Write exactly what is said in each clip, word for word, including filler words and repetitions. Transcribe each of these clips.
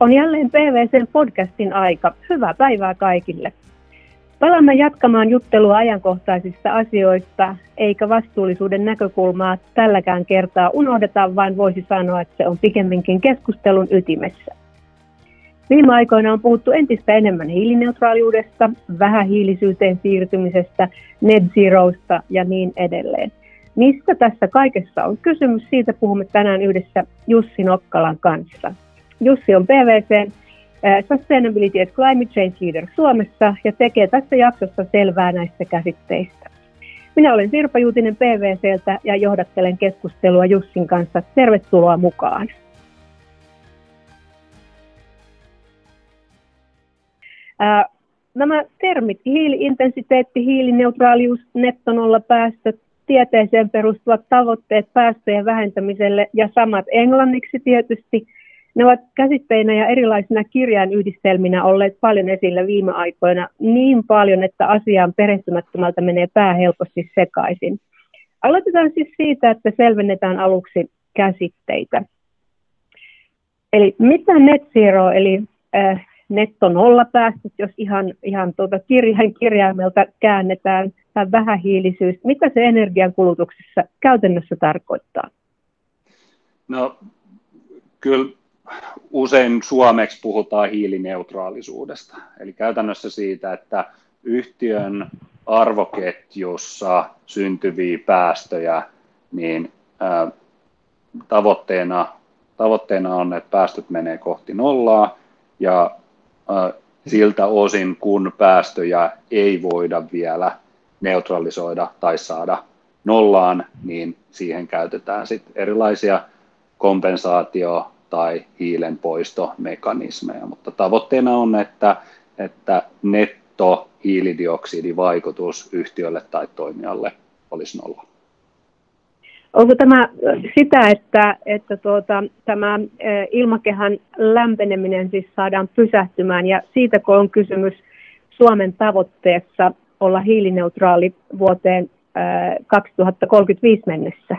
On jälleen P V C:n podcastin aika. Hyvää päivää kaikille. Palaamme jatkamaan juttelua ajankohtaisista asioista, eikä vastuullisuuden näkökulmaa tälläkään kertaa unohdeta, vaan voisi sanoa, että se on pikemminkin keskustelun ytimessä. Viime aikoina on puhuttu entistä enemmän hiilineutraaliudesta, vähähiilisyyteen siirtymisestä, net zeroista ja niin edelleen. Mistä tässä kaikessa on kysymys? Siitä puhumme tänään yhdessä Jussi Nokkalan kanssa. Jussi on P V C:n Sustainability and Climate Change Leader Suomessa ja tekee tässä jaksossa selvää näistä käsitteistä. Minä olen Sirpa Juutinen P V C:ltä ja johdattelen keskustelua Jussin kanssa. Tervetuloa mukaan. Nämä termit hiili-intensiteetti, hiilineutraalius, nettonollapäästöt, tieteeseen perustuvat tavoitteet päästöjen vähentämiselle ja samat englanniksi tietysti. Ne ovat käsitteinä ja erilaisina kirjainyhdistelminä olleet paljon esillä viime aikoina niin paljon, että asiaan perehtymättömältä menee pää helposti sekaisin. Aloitetaan siis siitä, että selvennetään aluksi käsitteitä. Eli mitä net zero, eli äh, netto nollapäästöt, jos ihan, ihan tuota kirjain kirjaimelta käännetään, tai vähähiilisyys, mitä se energiankulutuksessa käytännössä tarkoittaa? No, kyllä. Usein suomeksi puhutaan hiilineutraalisuudesta, eli käytännössä siitä, että yhtiön arvoketjussa syntyviä päästöjä, niin ää, tavoitteena, tavoitteena on, että päästöt menee kohti nollaa, ja ää, siltä osin, kun päästöjä ei voida vielä neutralisoida tai saada nollaan, niin siihen käytetään sit erilaisia kompensaatio- tai hiilen poistomekanismeja, mutta tavoitteena on, että, että netto hiilidioksidivaikutus yhtiölle tai toimijalle olisi nolla. Onko tämä sitä, että, että tuota, tämä ilmakehän lämpeneminen siis saadaan pysähtymään, ja siitä kun on kysymys Suomen tavoitteessa olla hiilineutraali vuoteen kaksituhattakolmekymmentäviisi mennessä?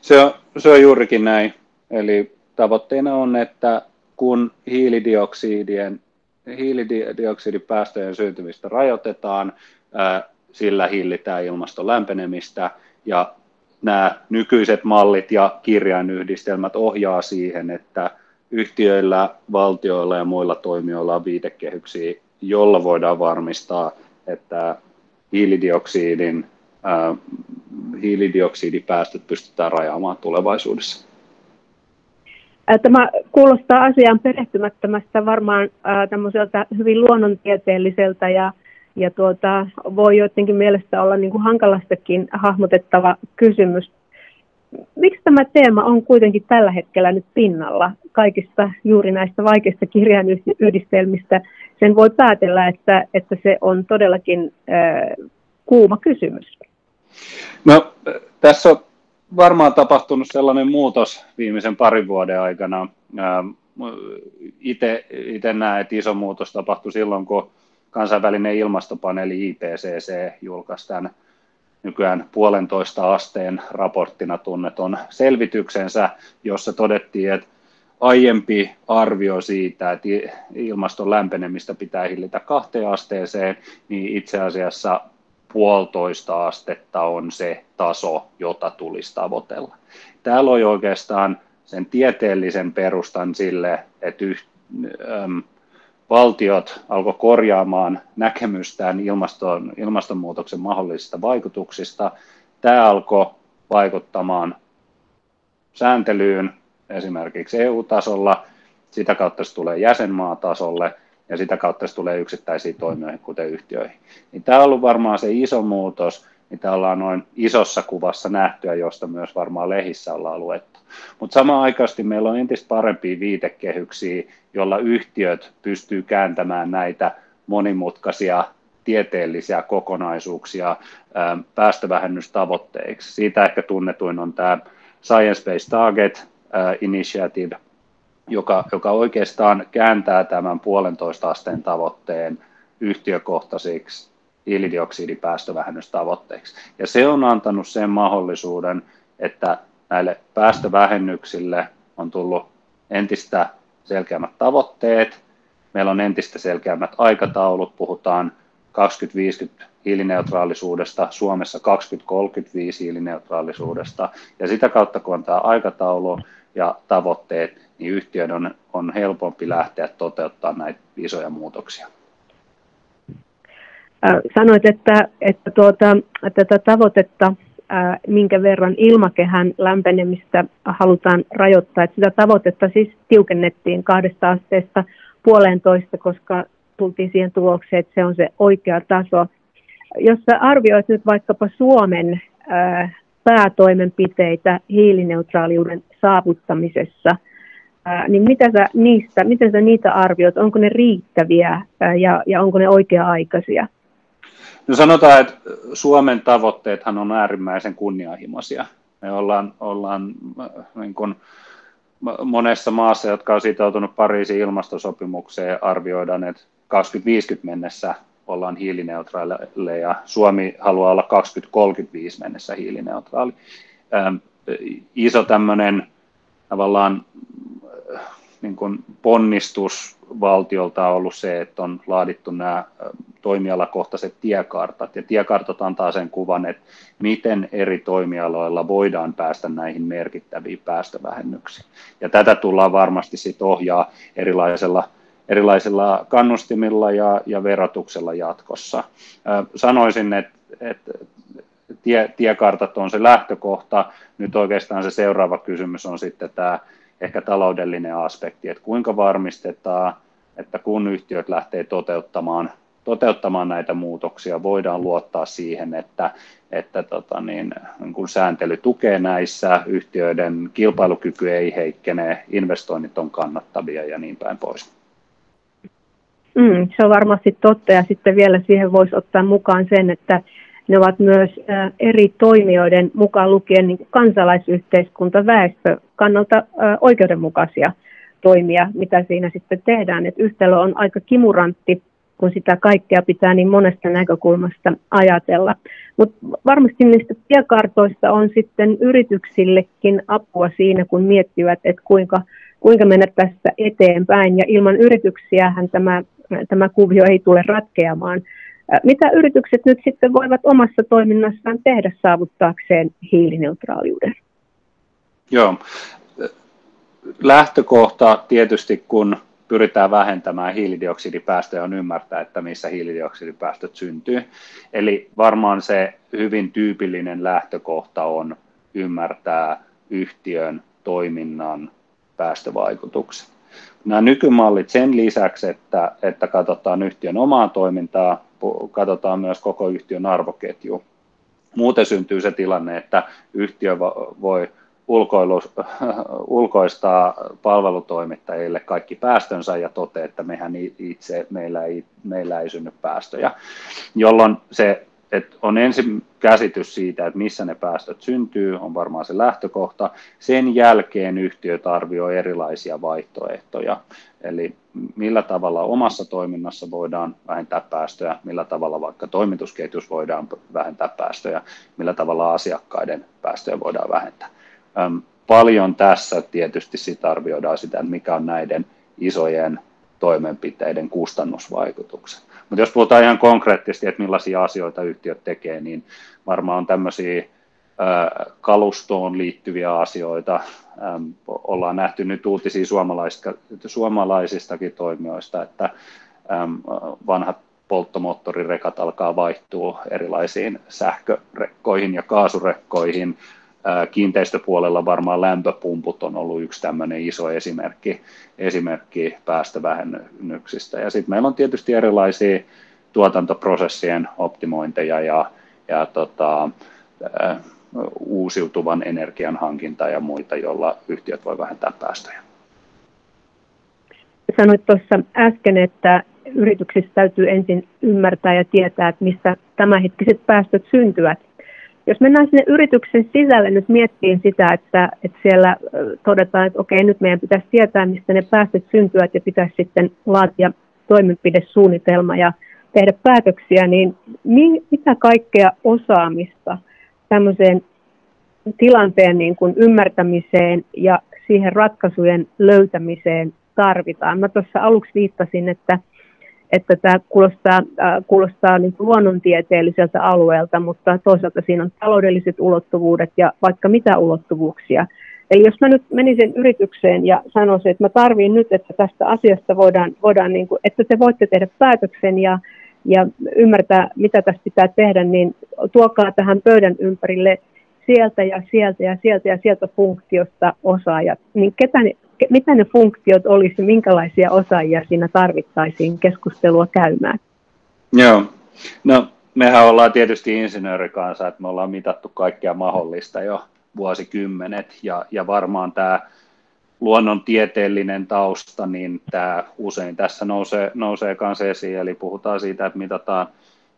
Se on, se on juurikin näin. Eli tavoitteena on, että kun hiilidioksidien, hiilidioksidipäästöjen syntymistä rajoitetaan, sillä hillitään ilmaston lämpenemistä, ja nämä nykyiset mallit ja kirjainyhdistelmät ohjaa siihen, että yhtiöillä, valtioilla ja muilla toimijoilla on viitekehyksiä, jolla voidaan varmistaa, että hiilidioksidin, hiilidioksidipäästöt pystytään rajaamaan tulevaisuudessa. Tämä kuulostaa asiaan perehtymättömästä varmaan tämmöiseltä hyvin luonnontieteelliseltä ja, ja tuota, voi joidenkin mielestä olla niin kuin hankalastakin hahmotettava kysymys. Miksi tämä teema on kuitenkin tällä hetkellä nyt pinnalla kaikista juuri näistä vaikeista kirjainyhdistelmistä? Sen voi päätellä, että, että se on todellakin äh, kuuma kysymys. No, tässä on varmaan tapahtunut sellainen muutos viimeisen parin vuoden aikana. Itse näen, että iso muutos tapahtui silloin, kun kansainvälinen ilmastopaneeli I P C C julkaisi tämän nykyään puolentoista asteen raporttina tunneton selvityksensä, jossa todettiin, että aiempi arvio siitä, että ilmaston lämpenemistä pitää hillitä kahteen asteeseen, niin itse asiassa puolitoista astetta on se taso, jota tulisi tavoitella. Täällä on oikeastaan sen tieteellisen perustan sille, että yh, äm, valtiot alkoi korjaamaan näkemystään ilmaston, ilmastonmuutoksen mahdollisista vaikutuksista. Tämä alkoi vaikuttamaan sääntelyyn esimerkiksi E U-tasolla, sitä kautta se tulee jäsenmaatasolle, ja sitä kautta se tulee yksittäisiin toimijoihin, kuten yhtiöihin. Niin tämä on ollut varmaan se iso muutos, mitä ollaan noin isossa kuvassa nähtyä, josta myös varmaan lehissä ollaan luettu. Mutta samaan aikaisesti meillä on entistä parempia viitekehyksiä, jolla yhtiöt pystyy kääntämään näitä monimutkaisia tieteellisiä kokonaisuuksia päästövähennystavoitteiksi. Siitä ehkä tunnetuin on tämä Science Based Target Initiative, Joka, joka oikeastaan kääntää tämän puolentoista asteen tavoitteen yhtiökohtaisiksi hiilidioksidipäästövähennystavoitteiksi. Ja se on antanut sen mahdollisuuden, että näille päästövähennyksille on tullut entistä selkeämmät tavoitteet, meillä on entistä selkeämmät aikataulut, puhutaan kaksituhattaviisikymmentä hiilineutraalisuudesta, Suomessa kaksituhattakolmekymmentäviisi hiilineutraalisuudesta, ja sitä kautta kun on tämä aikataulu ja tavoitteet, niin yhtiöiden on, on helpompi lähteä toteuttamaan näitä isoja muutoksia. Sanoit, että, että tuota, tätä tavoitetta, minkä verran ilmakehän lämpenemistä halutaan rajoittaa, että sitä tavoitetta siis tiukennettiin kahdesta asteesta puoleentoista, koska tultiin siihen tulokseen, että se on se oikea taso. Jos sä arvioit nyt vaikkapa Suomen päätoimenpiteitä hiilineutraaliuden saavuttamisessa, niin mitä sä niistä, miten sä niitä arvioit? Onko ne riittäviä ja, ja onko ne oikea-aikaisia? No sanotaan, että Suomen tavoitteethan on äärimmäisen kunnianhimoisia. Me ollaan, ollaan niin kuin monessa maassa, jotka on sitoutunut Pariisin ilmastosopimukseen, arvioidaan, että kaksituhattaviisikymmentä mennessä ollaan hiilineutraaleja ja Suomi haluaa olla kaksituhattakolmekymmentäviisi mennessä hiilineutraali. Ähm, iso tämmöinen tavallaan niin kuin ponnistus valtiolta on ollut se, että on laadittu nämä toimialakohtaiset tiekartat, ja tiekartat antaa sen kuvan, että miten eri toimialoilla voidaan päästä näihin merkittäviin päästövähennyksiin. Ja tätä tullaan varmasti sit ohjaa erilaisella, erilaisilla kannustimilla ja, ja verotuksella jatkossa. Sanoisin, että, että tie, tiekartat on se lähtökohta. Nyt oikeastaan se seuraava kysymys on sitten tämä ehkä taloudellinen aspekti, että kuinka varmistetaan, että kun yhtiöt lähtee toteuttamaan, toteuttamaan näitä muutoksia, voidaan luottaa siihen, että, että tota niin, kun sääntely tukee näissä, yhtiöiden kilpailukyky ei heikkene, investoinnit on kannattavia ja niin päin pois. Mm, se on varmasti totta, ja sitten vielä siihen voisi ottaa mukaan sen, että ne ovat myös eri toimijoiden mukaan lukien niin kansalaisyhteiskunta, väestö kannalta oikeudenmukaisia toimia, mitä siinä sitten tehdään. Et yhtälö on aika kimurantti, kun sitä kaikkea pitää niin monesta näkökulmasta ajatella. Mut varmasti niistä tiekartoista on sitten yrityksillekin apua siinä, kun miettivät, että kuinka, kuinka mennä tästä eteenpäin. Ja ilman yrityksiähän tämä, tämä kuvio ei tule ratkeamaan. Mitä yritykset nyt sitten voivat omassa toiminnassaan tehdä saavuttaakseen hiilineutraaliuden? Joo. Lähtökohta tietysti, kun pyritään vähentämään hiilidioksidipäästöjä, on ymmärtää, että missä hiilidioksidipäästöt syntyy. Eli varmaan se hyvin tyypillinen lähtökohta on ymmärtää yhtiön toiminnan päästövaikutukset. Nämä nykymallit sen lisäksi, että, että katsotaan yhtiön omaa toimintaa, katsotaan myös koko yhtiön arvoketju. Muuten syntyy se tilanne, että yhtiö voi ulkoilu, ulkoistaa palvelutoimittajille kaikki päästönsä ja toteaa, että mehän itse, meillä, ei, meillä ei synny päästöjä, jolloin se Et on ensin käsitys siitä, että missä ne päästöt syntyy, on varmaan se lähtökohta. Sen jälkeen yhtiöt arvioi erilaisia vaihtoehtoja, eli millä tavalla omassa toiminnassa voidaan vähentää päästöjä, millä tavalla vaikka toimitusketjussa voidaan vähentää päästöjä, millä tavalla asiakkaiden päästöjä voidaan vähentää. Paljon tässä tietysti sit arvioidaan sitä, että mikä on näiden isojen toimenpiteiden kustannusvaikutukset. Mutta jos puhutaan ihan konkreettisesti, että millaisia asioita yhtiöt tekee, niin varmaan on tämmöisiä kalustoon liittyviä asioita. Ollaan nähty nyt uutisia suomalaisistakin toimijoista, että vanhat polttomoottorirekat alkaa vaihtua erilaisiin sähkörekkoihin ja kaasurekkoihin. Kiinteistöpuolella varmaan lämpöpumput on ollut yksi tämmöinen iso esimerkki, esimerkki päästövähennyksistä. Ja sitten meillä on tietysti erilaisia tuotantoprosessien optimointeja ja, ja tota, ä, uusiutuvan energian hankintaa ja muita, joilla yhtiöt voi vähentää päästöjä. Sanoit tuossa äsken, että yrityksissä täytyy ensin ymmärtää ja tietää, että mistä tämänhetkiset päästöt syntyvät. Jos mennään sinne yrityksen sisälle nyt miettiin sitä, että, että siellä todetaan, että okei, nyt meidän pitäisi tietää, mistä ne päästöt syntyvät ja pitäisi sitten laatia toimenpidesuunnitelma ja tehdä päätöksiä, niin mitä kaikkea osaamista tämmöiseen tilanteen niin kuin ymmärtämiseen ja siihen ratkaisujen löytämiseen tarvitaan. Mä tuossa aluksi viittasin, että että tämä kuulostaa, äh, kuulostaa niin kuin luonnontieteelliseltä alueelta, mutta toisaalta siinä on taloudelliset ulottuvuudet ja vaikka mitä ulottuvuuksia. Eli jos mä nyt menisin yritykseen ja sanoisin, että mä tarviin nyt, että tästä asiasta voidaan, voidaan niin kuin, että te voitte tehdä päätöksen ja, ja ymmärtää, mitä tässä pitää tehdä, niin tuokaa tähän pöydän ympärille sieltä ja sieltä ja sieltä ja sieltä funktiosta osaajat. Niin ketä ne, mitä ne funktiot olisi, minkälaisia osaajia siinä tarvittaisiin keskustelua käymään? Joo, no mehän ollaan tietysti insinöörikansa, että me ollaan mitattu kaikkea mahdollista jo vuosikymmenet ja, ja varmaan tämä luonnontieteellinen tausta, niin tämä usein tässä nousee, nousee kanssa esiin, eli puhutaan siitä, että mitataan,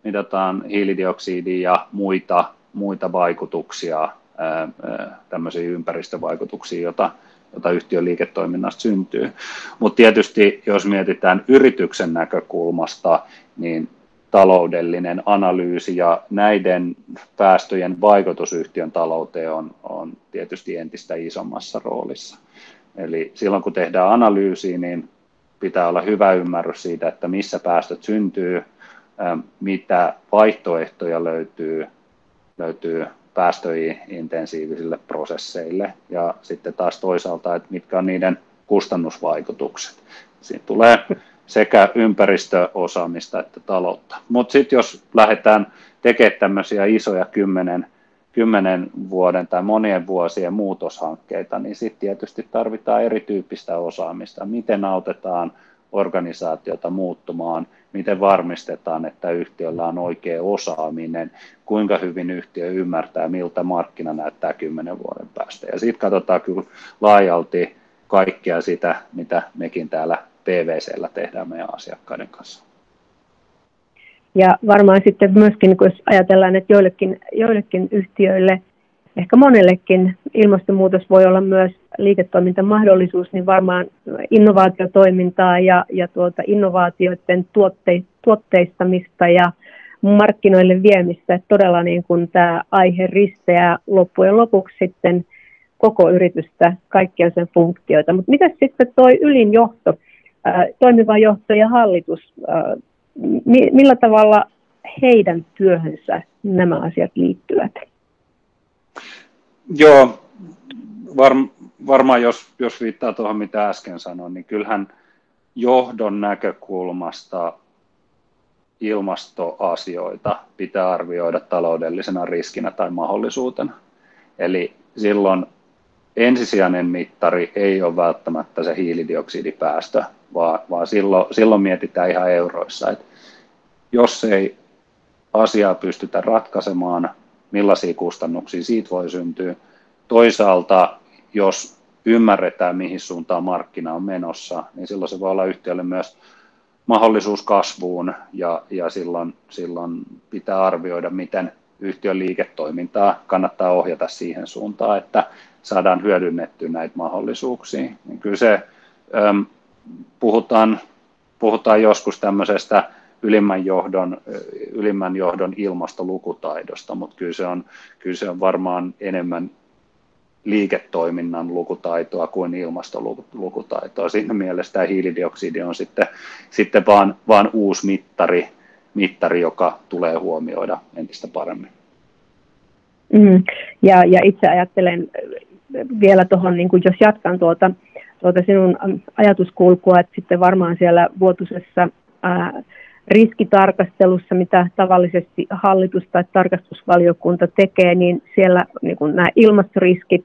mitataan hiilidioksidia ja muita, muita vaikutuksia, ää, ää, tämmöisiä ympäristövaikutuksia, jota jota yhtiön liiketoiminnasta syntyy. Mutta tietysti, jos mietitään yrityksen näkökulmasta, niin taloudellinen analyysi ja näiden päästöjen vaikutus yhtiön talouteen on, on tietysti entistä isommassa roolissa. Eli silloin, kun tehdään analyysiä, niin pitää olla hyvä ymmärrys siitä, että missä päästöt syntyy, mitä vaihtoehtoja löytyy, löytyy päästöintensiivisille prosesseille ja sitten taas toisaalta, että mitkä on niiden kustannusvaikutukset. Siinä tulee sekä ympäristöosaamista että taloutta. Mutta sitten jos lähdetään tekemään tämmöisiä isoja kymmenen, kymmenen vuoden tai monien vuosien muutoshankkeita, niin sitten tietysti tarvitaan erityyppistä osaamista. Miten autetaan organisaatiota muuttumaan, miten varmistetaan, että yhtiöllä on oikea osaaminen, kuinka hyvin yhtiö ymmärtää, miltä markkina näyttää kymmenen vuoden päästä. Ja sitten katsotaan kyllä laajalti kaikkea sitä, mitä mekin täällä P V C:llä tehdään meidän asiakkaiden kanssa. Ja varmaan sitten myöskin, kun ajatellaan, että joillekin, joillekin yhtiöille, ehkä monellekin ilmastonmuutos voi olla myös liiketoimintamahdollisuus, niin varmaan innovaatiotoimintaa ja, ja tuota innovaatioiden tuotte, tuotteistamista ja markkinoille viemistä. Että todella niin kuin tämä aihe risteää loppujen lopuksi sitten koko yritystä, kaikkia sen funktioita. Mutta mitäs sitten toi ylin johto, toimiva johto ja hallitus, millä tavalla heidän työhönsä nämä asiat liittyvät? Joo, var, varmaan jos, jos viittaa tuohon, mitä äsken sanoin, niin kyllähän johdon näkökulmasta ilmastoasioita pitää arvioida taloudellisena riskinä tai mahdollisuutena. Eli silloin ensisijainen mittari ei ole välttämättä se hiilidioksidipäästö, vaan, vaan silloin, silloin mietitään ihan euroissa, että jos ei asiaa pystytä ratkaisemaan, millaisia kustannuksia siitä voi syntyä. Toisaalta, jos ymmärretään, mihin suuntaan markkina on menossa, niin silloin se voi olla yhtiölle myös mahdollisuus kasvuun, ja, ja silloin, silloin pitää arvioida, miten yhtiön liiketoimintaa kannattaa ohjata siihen suuntaan, että saadaan hyödynnettyä näitä mahdollisuuksia. Niin kyllä se, äm, puhutaan, puhutaan joskus tämmöisestä Ylimmän johdon, ylimmän johdon ilmastolukutaidosta, mutta kyllä se on, kyllä se on varmaan enemmän liiketoiminnan lukutaitoa kuin ilmastolukutaitoa. Siinä mielessä tämä hiilidioksidi on sitten, sitten vaan, vaan uusi mittari, mittari, joka tulee huomioida entistä paremmin. Mm, ja, ja itse ajattelen vielä tuohon, niin jos jatkan tuota, tuota sinun ajatuskulkua, että sitten varmaan siellä vuotuisessa ää, riskitarkastelussa, mitä tavallisesti hallitus tai tarkastusvaliokunta tekee, niin siellä niin kuin nämä ilmastoriskit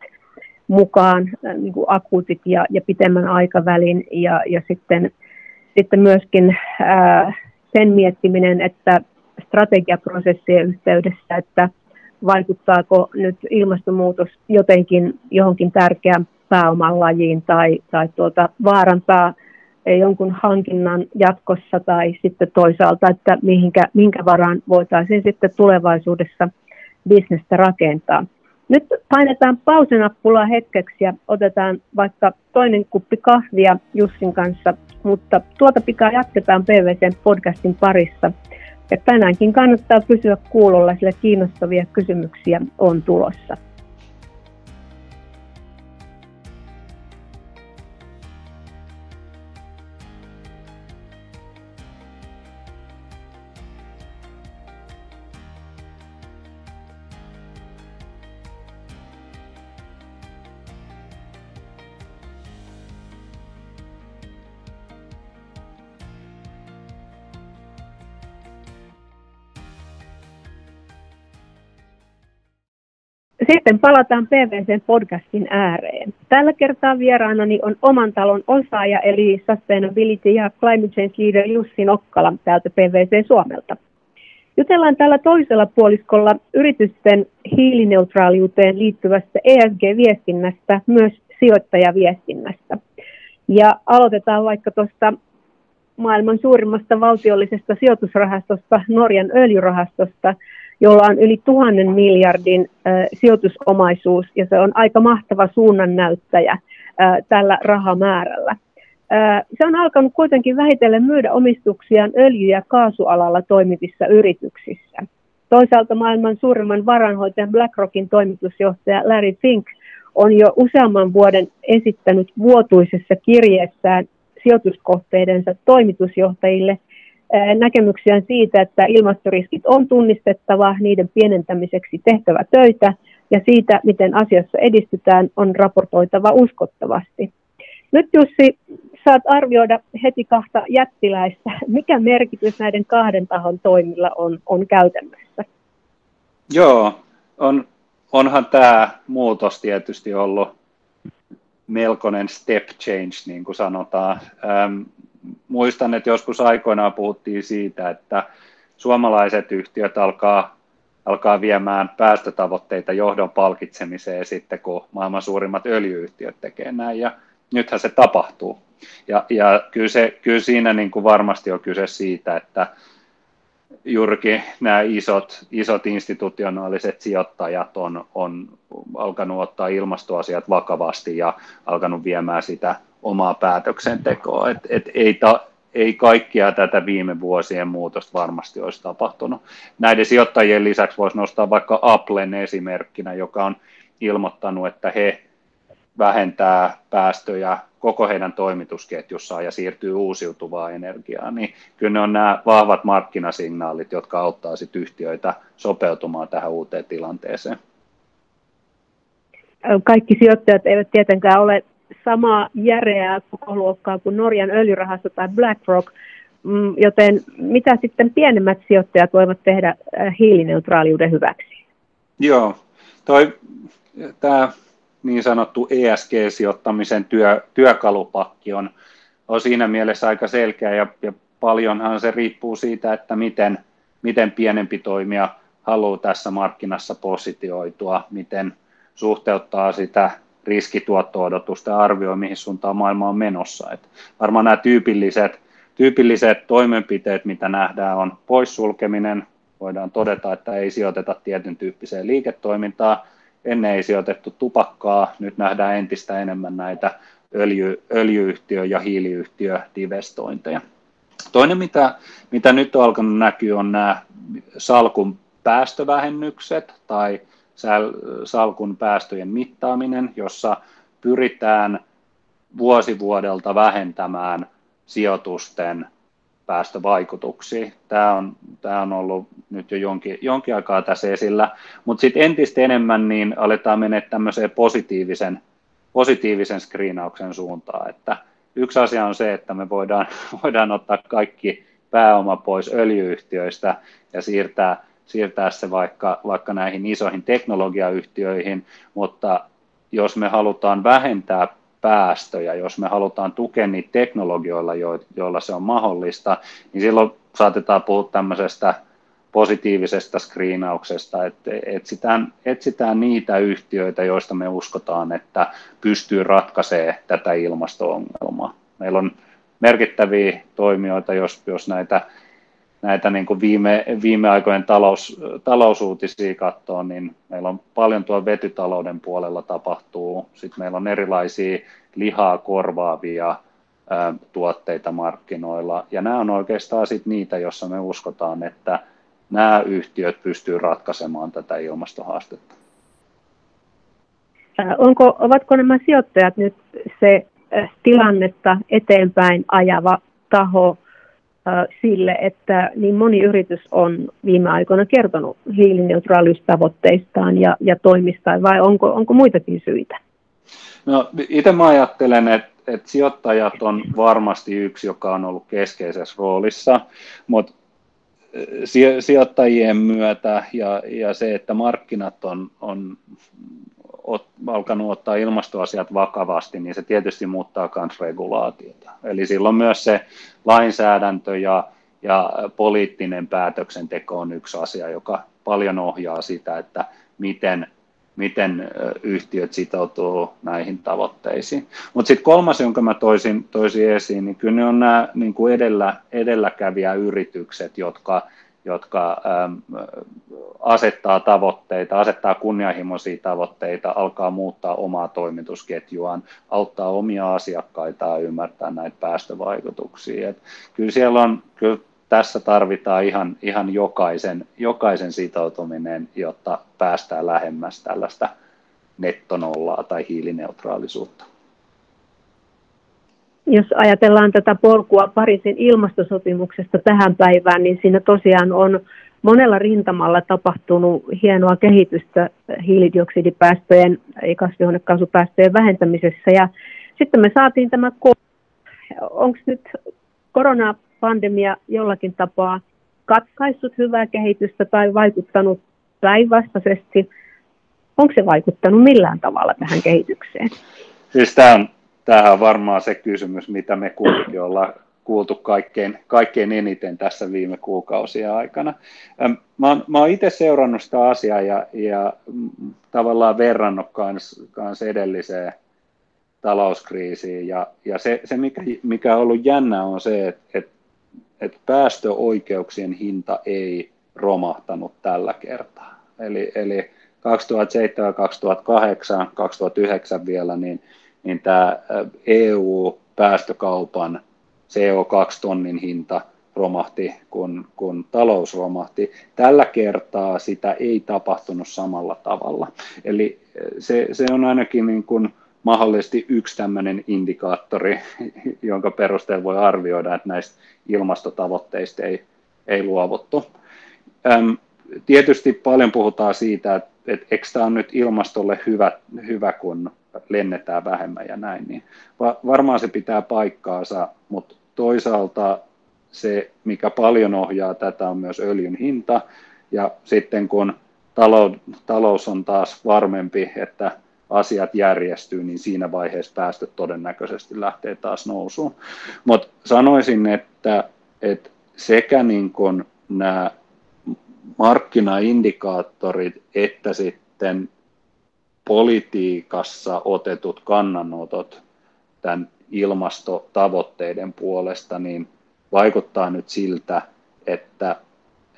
mukaan, niin kuin akuutit ja, ja pitemmän aikavälin, ja, ja sitten, sitten myöskin ää, sen miettiminen, että strategiaprosessien yhteydessä, että vaikuttaako nyt ilmastonmuutos jotenkin johonkin tärkeään pääoman lajiin tai, tai tuota, vaarantaa jonkun hankinnan jatkossa tai sitten toisaalta, että mihinkä, minkä varaan voitaisiin sitten tulevaisuudessa bisnestä rakentaa. Nyt painetaan pausenappulaa hetkeksi ja otetaan vaikka toinen kuppi kahvia Jussin kanssa, mutta tuota pikaa jatketaan P V C:n podcastin parissa. Ja tänäänkin kannattaa pysyä kuulolla, sillä kiinnostavia kysymyksiä on tulossa. Sitten palataan P V C-podcastin ääreen. Tällä kertaa vieraanani on oman talon osaaja, eli Sustainability ja Climate Change Leader Jussi Nokkala täältä P V C Suomelta. Jutellaan tällä toisella puoliskolla yritysten hiilineutraaliuteen liittyvästä E S G-viestinnästä, myös sijoittajaviestinnästä. Ja aloitetaan vaikka tuosta maailman suurimmasta valtiollisesta sijoitusrahastosta, Norjan öljyrahastosta, jolla on yli tuhannen miljardin äh, sijoitusomaisuus, ja se on aika mahtava suunnannäyttäjä äh, tällä rahamäärällä. Äh, se on alkanut kuitenkin vähitellen myydä omistuksiaan öljy- ja kaasualalla toimivissa yrityksissä. Toisaalta maailman suurimman varanhoitajan BlackRockin toimitusjohtaja Larry Fink on jo useamman vuoden esittänyt vuotuisessa kirjeessään sijoituskohteidensa toimitusjohtajille näkemyksiään siitä, että ilmastoriskit on tunnistettava, niiden pienentämiseksi tehtävä töitä ja siitä, miten asiassa edistytään, on raportoitava uskottavasti. Nyt Jussi, saat arvioida heti kahta jättiläistä. Mikä merkitys näiden kahden tahon toimilla on, on käytännössä? Joo, on, onhan tämä muutos tietysti ollut melkoinen step change, niin kuin sanotaan. Ähm, Muistan, että joskus aikoinaan puhuttiin siitä, että suomalaiset yhtiöt alkaa, alkaa viemään päästötavoitteita johdon palkitsemiseen sitten, kun maailman suurimmat öljy-yhtiöt tekee näin, ja nythän se tapahtuu. Ja, ja kyllä, se, kyllä siinä niin kuin varmasti on kyse siitä, että juurikin nämä isot, isot institutionaaliset sijoittajat on, on alkanut ottaa ilmastoasiat vakavasti ja alkanut viemään sitä omaa päätöksentekoa. Et, et ei, ta, ei kaikkia tätä viime vuosien muutosta varmasti olisi tapahtunut. Näiden sijoittajien lisäksi voisi nostaa vaikka Applen esimerkkinä, joka on ilmoittanut, että he vähentää päästöjä koko heidän toimitusketjussaan ja siirtyy uusiutuvaan energiaan, niin kyllä ne on nämä vahvat markkinasignaalit, jotka auttaa sit yhtiöitä sopeutumaan tähän uuteen tilanteeseen. Kaikki sijoittajat eivät tietenkään ole samaa järeää koko luokkaa kuin Norjan öljyrahasto tai BlackRock, joten mitä sitten pienemmät sijoittajat voivat tehdä hiilineutraaliuden hyväksi? Joo, toi tämä niin sanottu E S G-sijoittamisen työ, työkalupakki on, on siinä mielessä aika selkeä ja, ja paljonhan se riippuu siitä, että miten, miten pienempi toimija haluaa tässä markkinassa positioitua, miten suhteuttaa sitä riskituotto-odotusta ja arvioi, mihin suuntaan maailma on menossa. Et varmaan nämä tyypilliset, tyypilliset toimenpiteet, mitä nähdään, on poissulkeminen. Voidaan todeta, että ei sijoiteta tietyn tyyppiseen liiketoimintaan. Ennen ei sijoitettu tupakkaa, nyt nähdään entistä enemmän näitä öljy, öljy-yhtiö- ja hiiliyhtiödivestointeja. Toinen, mitä, mitä nyt on alkanut näkyä, on nämä salkun päästövähennykset tai salkun päästöjen mittaaminen, jossa pyritään vuosi vuodelta vähentämään sijoitusten päästövaikutuksia. Tämä on, tämä on ollut nyt jo jonkin, jonkin aikaa tässä esillä, mutta sitten entistä enemmän niin aletaan mennä tämmöiseen positiivisen, positiivisen screenauksen suuntaan, että yksi asia on se, että me voidaan, voidaan ottaa kaikki pääoma pois öljy-yhtiöistä ja siirtää, siirtää se vaikka, vaikka näihin isoihin teknologiayhtiöihin, mutta jos me halutaan vähentää päästöjä, jos me halutaan tukea niitä teknologioilla, joilla se on mahdollista, niin silloin saatetaan puhua tämmöisestä positiivisesta screenauksesta, että etsitään, etsitään niitä yhtiöitä, joista me uskotaan, että pystyy ratkaisemaan tätä ilmasto-ongelmaa. Meillä on merkittäviä toimijoita, jos, jos näitä, näitä niin kuin viime, viime aikojen talous, talousuutisia katsoo, niin meillä on paljon tuo vetytalouden puolella tapahtuu. Sitten meillä on erilaisia lihaa korvaavia tuotteita markkinoilla, ja nämä on oikeastaan sit niitä, joissa me uskotaan, että nämä yhtiöt pystyy ratkaisemaan tätä ilmastohaastetta. Onko, ovatko nämä sijoittajat nyt se tilannetta eteenpäin ajava taho sille, että niin moni yritys on viime aikoina kertonut hiilineutraaliustavoitteistaan ja, ja toimistaan, vai onko, onko muitakin syitä? No, itse mä ajattelen, että Et sijoittajat on varmasti yksi, joka on ollut keskeisessä roolissa, mutta sijoittajien myötä ja, ja se, että markkinat on, on ot, alkanut ottaa ilmastoasiat vakavasti, niin se tietysti muuttaa myös regulaatiota. Eli silloin myös se lainsäädäntö ja, ja poliittinen päätöksenteko on yksi asia, joka paljon ohjaa sitä, että miten, miten yhtiöt sitoutuu näihin tavoitteisiin. Mutta sitten kolmas, jonka mä toisin, toisin esiin, niin kyllä ne on nämä niin kuin edellä, edelläkävijäyritykset, jotka, jotka äm, asettaa tavoitteita, asettaa kunnianhimoisia tavoitteita, alkaa muuttaa omaa toimitusketjuaan, auttaa omia asiakkaitaan ymmärtää näitä päästövaikutuksia. Et kyllä siellä on... Kyllä tässä tarvitaan ihan, ihan jokaisen, jokaisen sitoutuminen, jotta päästään lähemmäs tällaista nettonollaa tai hiilineutraalisuutta. Jos ajatellaan tätä polkua Pariisin ilmastosopimuksesta tähän päivään, niin siinä tosiaan on monella rintamalla tapahtunut hienoa kehitystä hiilidioksidipäästöjen ja kasvihuonekaasupäästöjen vähentämisessä. Ja sitten me saatiin tämä, onko nyt korona pandemia jollakin tapaa katkaissut hyvää kehitystä tai vaikuttanut päinvastaisesti? Onko se vaikuttanut millään tavalla tähän kehitykseen? Siis tämähän on, on varmaan se kysymys, mitä me kuitenkin ollaan kuultu kaikkein, kaikkein eniten tässä viime kuukausien aikana. Mä, mä oon itse seurannut sitä asiaa ja, ja tavallaan verrannut kans, kans edelliseen talouskriisiin. Ja, ja se, se mikä, mikä on ollut jännä, on se, että et, että päästöoikeuksien hinta ei romahtanut tällä kertaa. Eli, eli kaksituhattaseitsemän, kaksituhattakahdeksan, kaksituhattayhdeksän vielä, niin, niin tämä E U-päästökaupan C O kaksi tonnin hinta romahti, kun, kun talous romahti. Tällä kertaa sitä ei tapahtunut samalla tavalla. Eli se, se on ainakin niin kuin mahdollisesti yksi tämmöinen indikaattori, jonka perusteella voi arvioida, että näistä ilmastotavoitteista ei, ei luovuttu. Öm, tietysti paljon puhutaan siitä, että, että eikö tämä on nyt ilmastolle hyvä, hyvä, kun lennetään vähemmän ja näin. Niin va- varmaan se pitää paikkaansa, mutta toisaalta se, mikä paljon ohjaa tätä, on myös öljyn hinta. Ja sitten kun talou- talous on taas varmempi, että asiat järjestyy, niin siinä vaiheessa päästöt todennäköisesti lähtee taas nousuun. Mutta sanoisin, että, että sekä niin kun nämä markkinaindikaattorit että sitten politiikassa otetut kannanotot tämän ilmastotavoitteiden puolesta, niin vaikuttaa nyt siltä, että,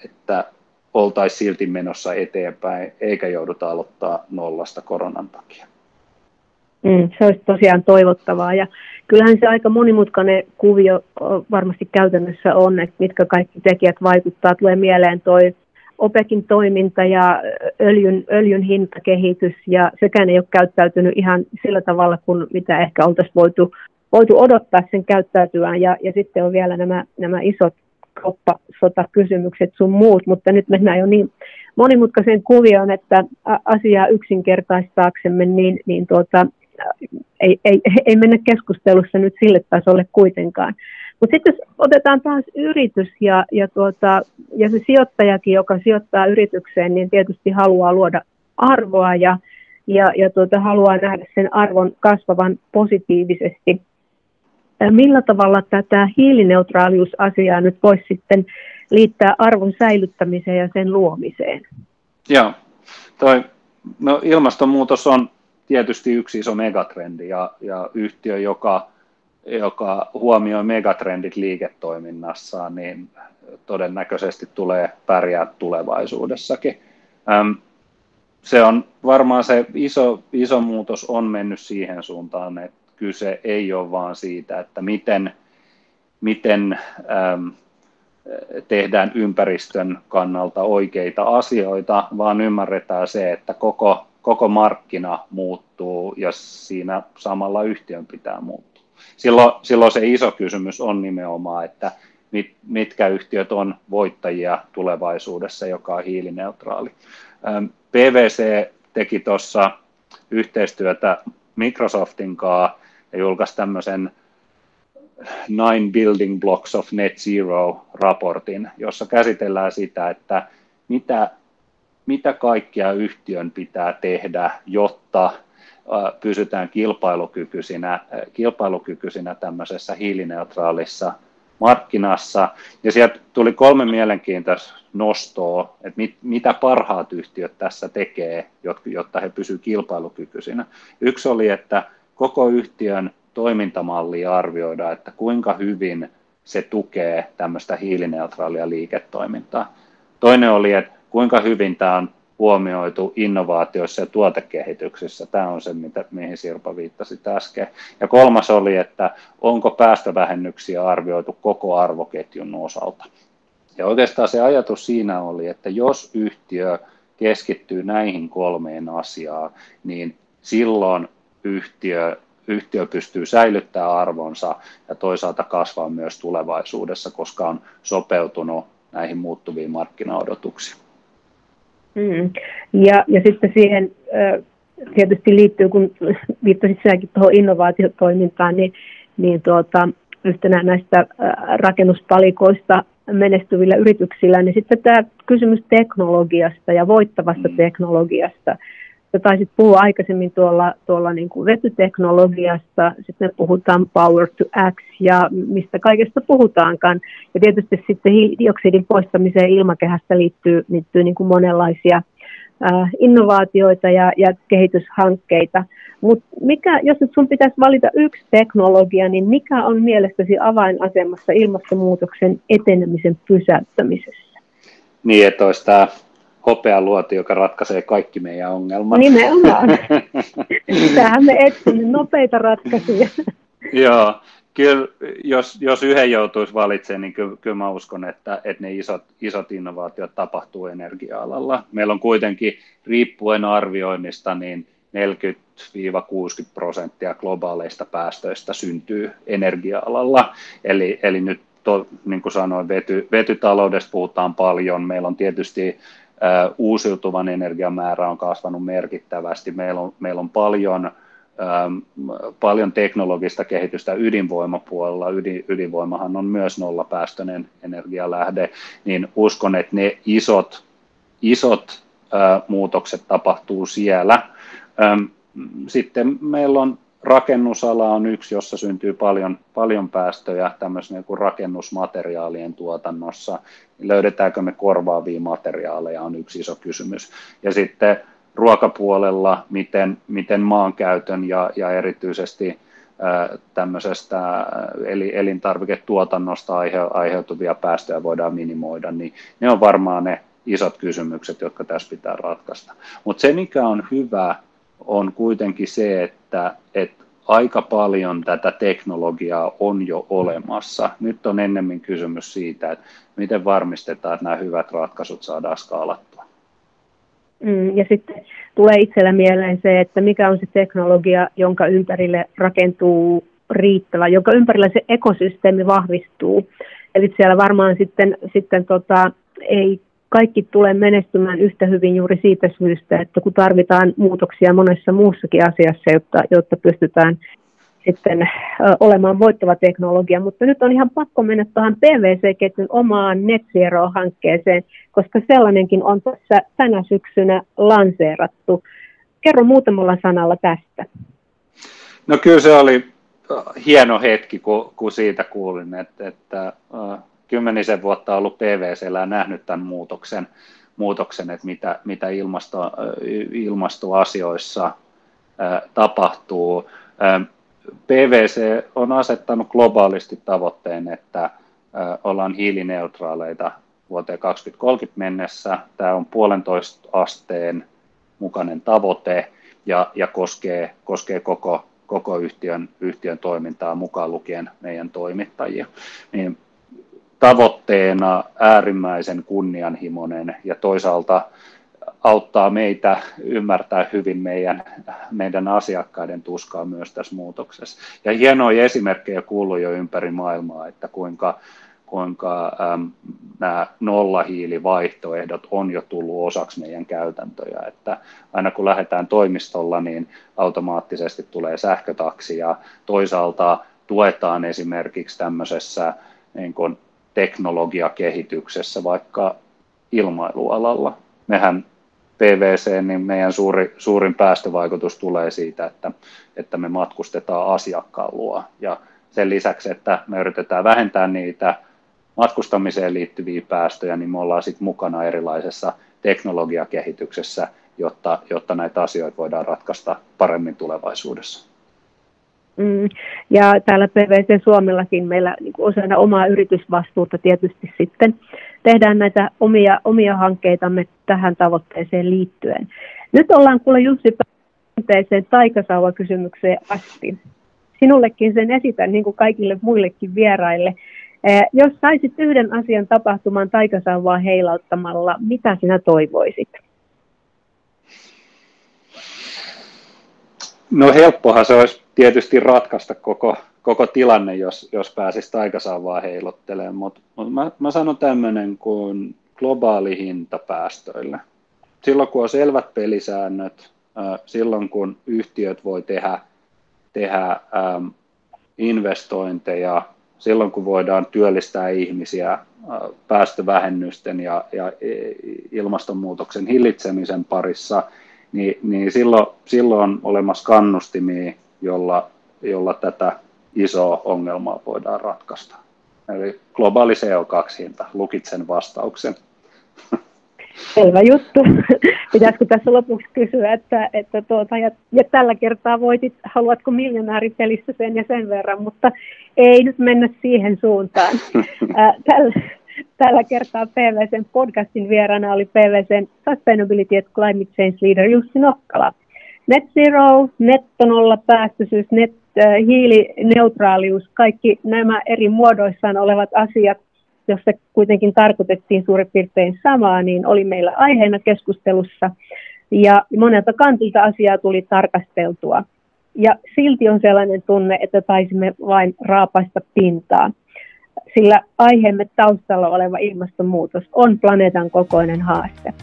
että oltaisiin silti menossa eteenpäin, eikä jouduta aloittaa nollasta koronan takia. Mm, se olisi tosiaan toivottavaa. Ja kyllähän se aika monimutkainen kuvio varmasti käytännössä on, että mitkä kaikki tekijät vaikuttaa. Tulee mieleen tuo OPECin toiminta ja öljyn, öljyn hintakehitys, ja sekään ei ole käyttäytynyt ihan sillä tavalla, kuin mitä ehkä oltaisiin voitu, voitu odottaa sen käyttäytyvään. Ja, ja sitten on vielä nämä, nämä isot kauppasotakysymykset sun muut, mutta nyt mennään jo niin monimutkaiseen kuvioon, että asiaa yksinkertaistaaksemme, niin, niin tuota, ei, ei, ei mennä keskustelussa nyt sille tasolle kuitenkaan. Mutta sitten jos otetaan taas yritys ja, ja, tuota, ja se sijoittajakin, joka sijoittaa yritykseen, niin tietysti haluaa luoda arvoa ja, ja, ja tuota, haluaa nähdä sen arvon kasvavan positiivisesti. Millä tavalla tätä hiilineutraaliusasiaa nyt voisi sitten liittää arvon säilyttämiseen ja sen luomiseen? Joo, toi, no ilmastonmuutos on tietysti yksi iso megatrendi ja, ja yhtiö, joka, joka huomioi megatrendit liiketoiminnassaan, niin todennäköisesti tulee pärjää tulevaisuudessakin. Äm, se on varmaan se iso, iso muutos on mennyt siihen suuntaan, että kyse ei ole vaan siitä, että miten, miten ähm, tehdään ympäristön kannalta oikeita asioita, vaan ymmärretään se, että koko, koko markkina muuttuu ja siinä samalla yhtiön pitää muuttua. Silloin, silloin se iso kysymys on nimenomaan, että mit, mitkä yhtiöt on voittajia tulevaisuudessa, joka on hiilineutraali. Ähm, P V C teki tuossa yhteistyötä Microsoftin kanssa ja julkaisi tämmöisen Nine Building Blocks of Net Zero-raportin, jossa käsitellään sitä, että mitä, mitä kaikkia yhtiön pitää tehdä, jotta pysytään kilpailukykyisinä, kilpailukykyisinä tämmöisessä hiilineutraalissa markkinassa. Ja sieltä tuli kolme mielenkiintoista nostoa, että mit, mitä parhaat yhtiöt tässä tekee, jotta he pysyvät kilpailukykyisinä. Yksi oli, että koko yhtiön toimintamallia arvioida, että kuinka hyvin se tukee tämmöistä hiilineutraalia liiketoimintaa. Toinen oli, että kuinka hyvin tämä on huomioitu innovaatioissa ja tuotekehityksessä. Tämä on se, mitä, mihin Sirpa viittasi äsken. Ja kolmas oli, että onko päästövähennyksiä arvioitu koko arvoketjun osalta. Ja oikeastaan se ajatus siinä oli, että jos yhtiö keskittyy näihin kolmeen asiaan, niin silloin yhtiö Yhtiö pystyy säilyttämään arvonsa ja toisaalta kasvaa myös tulevaisuudessa, koska on sopeutunut näihin muuttuviin markkinaodotuksiin. Mm. Ja, ja sitten siihen äh, tietysti liittyy, kun viittasit sinäkin tuohon innovaatiotoimintaan, niin, niin tuota, yhtenä näistä äh, rakennuspalikoista menestyvillä yrityksillä, niin sitten tämä kysymys teknologiasta ja voittavasta mm. teknologiasta. Taisit puhua aikaisemmin tuolla, tuolla niin kuin vetyteknologiasta, sitten me puhutaan power to X ja mistä kaikesta puhutaankaan. Ja tietysti sitten hiilidioksidin poistamiseen ilmakehästä liittyy, liittyy niin kuin monenlaisia äh, innovaatioita ja, ja kehityshankkeita. Mutta jos nyt sun pitäisi valita yksi teknologia, niin mikä on mielestäsi avainasemassa ilmastonmuutoksen etenemisen pysäyttämisessä? Niin, että olisi tämä hopealuoti, joka ratkaisee kaikki meidän ongelmat. Nimenomaan. Tähän me etsimme nopeita ratkaisuja. Joo, kyllä jos, jos yhden joutuisi valitsemaan, niin kyllä, kyllä mä uskon, että, että ne isot, isot innovaatiot tapahtuu energia-alalla. Meillä on kuitenkin, riippuen arvioinnista, niin neljäkymmentä kuusikymmentä prosenttia globaaleista päästöistä syntyy energia-alalla, eli, eli nyt to, niin kuin sanoin, vety, vetytaloudesta puhutaan paljon. Meillä on tietysti uusiutuvan energian määrä on kasvanut merkittävästi. Meillä on, meillä on paljon, äm, paljon teknologista kehitystä ydinvoimapuolella. Ydin, ydinvoimahan on myös nollapäästöinen energialähde. Niin uskon, että ne isot, isot ä, muutokset tapahtuu siellä. Äm, sitten meillä on rakennusala on yksi, jossa syntyy paljon, paljon päästöjä tämmöisen kuin rakennusmateriaalien tuotannossa. Löydetäänkö me korvaavia materiaaleja on yksi iso kysymys. Ja sitten ruokapuolella, miten, miten maankäytön ja, ja erityisesti ää, tämmöisestä eli elintarviketuotannosta aiheutuvia päästöjä voidaan minimoida, niin ne on varmaan ne isot kysymykset, jotka tässä pitää ratkaista. Mutta se, mikä on hyvä, on kuitenkin se, että, että aika paljon tätä teknologiaa on jo olemassa. Nyt on ennemmin kysymys siitä, että miten varmistetaan, että nämä hyvät ratkaisut saadaan skaalattua. Mm, ja sitten tulee itsellä mieleen se, että mikä on se teknologia, jonka ympärille rakentuu riittävä, jonka ympärillä se ekosysteemi vahvistuu. Eli siellä varmaan sitten, sitten tota, ei kaikki tulee menestymään yhtä hyvin juuri siitä syystä, että kun tarvitaan muutoksia monessa muussakin asiassa, jotta, jotta pystytään sitten olemaan voittava teknologia. Mutta nyt on ihan pakko mennä tuohon P V C-ketjun omaan Net Zero-hankkeeseen, koska sellainenkin on tässä tänä syksynä lanseerattu. Kerro muutamalla sanalla tästä. No kyllä se oli hieno hetki, kun, kun siitä kuulin, että... että Kymmenisen vuotta on ollut P V C:llä ja nähnyt tämän muutoksen, muutoksen että mitä, mitä ilmasto, ilmastoasioissa tapahtuu. P V C on asettanut globaalisti tavoitteen, että ollaan hiilineutraaleita vuoteen kaksituhattakolmekymmentä mennessä. Tämä on puolentoista asteen mukainen tavoite ja, ja koskee, koskee koko, koko yhtiön, yhtiön toimintaa, mukaan lukien meidän toimittajia. Niin, tavoitteena äärimmäisen kunnianhimoinen ja toisaalta auttaa meitä ymmärtää hyvin meidän, meidän asiakkaiden tuskaa myös tässä muutoksessa. Ja hienoja esimerkkejä kuuluu jo ympäri maailmaa, että kuinka, kuinka äm, nämä nollahiilivaihtoehdot on jo tullut osaksi meidän käytäntöjä. Että aina kun lähdetään toimistolla, niin automaattisesti tulee sähkötaksi ja toisaalta tuetaan esimerkiksi tämmöisessä niin kuin teknologiakehityksessä vaikka ilmailualalla. Mehän P V C, niin meidän suuri, suurin päästövaikutus tulee siitä, että, että me matkustetaan asiakkaan luo. Ja sen lisäksi, että me yritetään vähentää niitä matkustamiseen liittyviä päästöjä, niin me ollaan sitten mukana erilaisessa teknologiakehityksessä, jotta, jotta näitä asioita voidaan ratkaista paremmin tulevaisuudessa. Mm, ja täällä P V C Suomellakin meillä niin kuin osana omaa yritysvastuuta tietysti sitten tehdään näitä omia, omia hankkeitamme tähän tavoitteeseen liittyen. Nyt ollaan kuule Jussi päässeet taikasauvakysymykseen asti. Sinullekin sen esitän niin kuin kaikille muillekin vieraille. Eh, jos saisit yhden asian tapahtumaan taikasauvaa heilauttamalla, mitä sinä toivoisit? No helppohan se olisi tietysti ratkaista koko, koko tilanne, jos, jos pääsisi taikasauvaa heilottelemaan, mutta mut mä, mä sanon tämmöinen kuin globaali hinta päästöille. Silloin kun on selvät pelisäännöt, äh, silloin kun yhtiöt voi tehdä, tehdä ähm, investointeja, silloin kun voidaan työllistää ihmisiä äh, päästövähennysten ja, ja ilmastonmuutoksen hillitsemisen parissa, niin, niin silloin, silloin on olemassa kannustimia, jolla, jolla tätä isoa ongelmaa voidaan ratkaista. Eli globaali C O kaksi hinta, lukit sen vastauksen. Selvä juttu. Pitäisikö tässä lopuksi kysyä, että, että tuota, ja, ja tällä kertaa voitit, haluatko miljonääripelissä sen ja sen verran, mutta ei nyt mennä siihen suuntaan. Tällä, tällä kertaa P V C:n podcastin vieraana oli P V C:n Sustainability and Climate Change Leader Jussi Nokkala. Net Zero, nettonolla päästöisyys, net, äh, hiilineutraalius, kaikki nämä eri muodoissaan olevat asiat, joissa kuitenkin tarkoitettiin suurin piirtein samaa, niin oli meillä aiheena keskustelussa. Ja monelta kantilta asiaa tuli tarkasteltua. Ja silti on sellainen tunne, että taisimme vain raapaista pintaa. Sillä aiheemme taustalla oleva ilmastonmuutos on planeetan kokoinen haaste.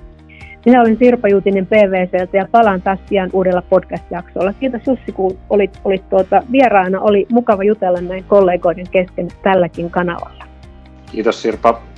Minä olen Sirpa Juutinen P V C:ltä ja palaan taas pian uudella podcast-jaksolla. Kiitos Jussi, kun olit, olit tuota, vieraana. Oli mukava jutella näin kollegoiden kesken tälläkin kanavalla. Kiitos Sirpa.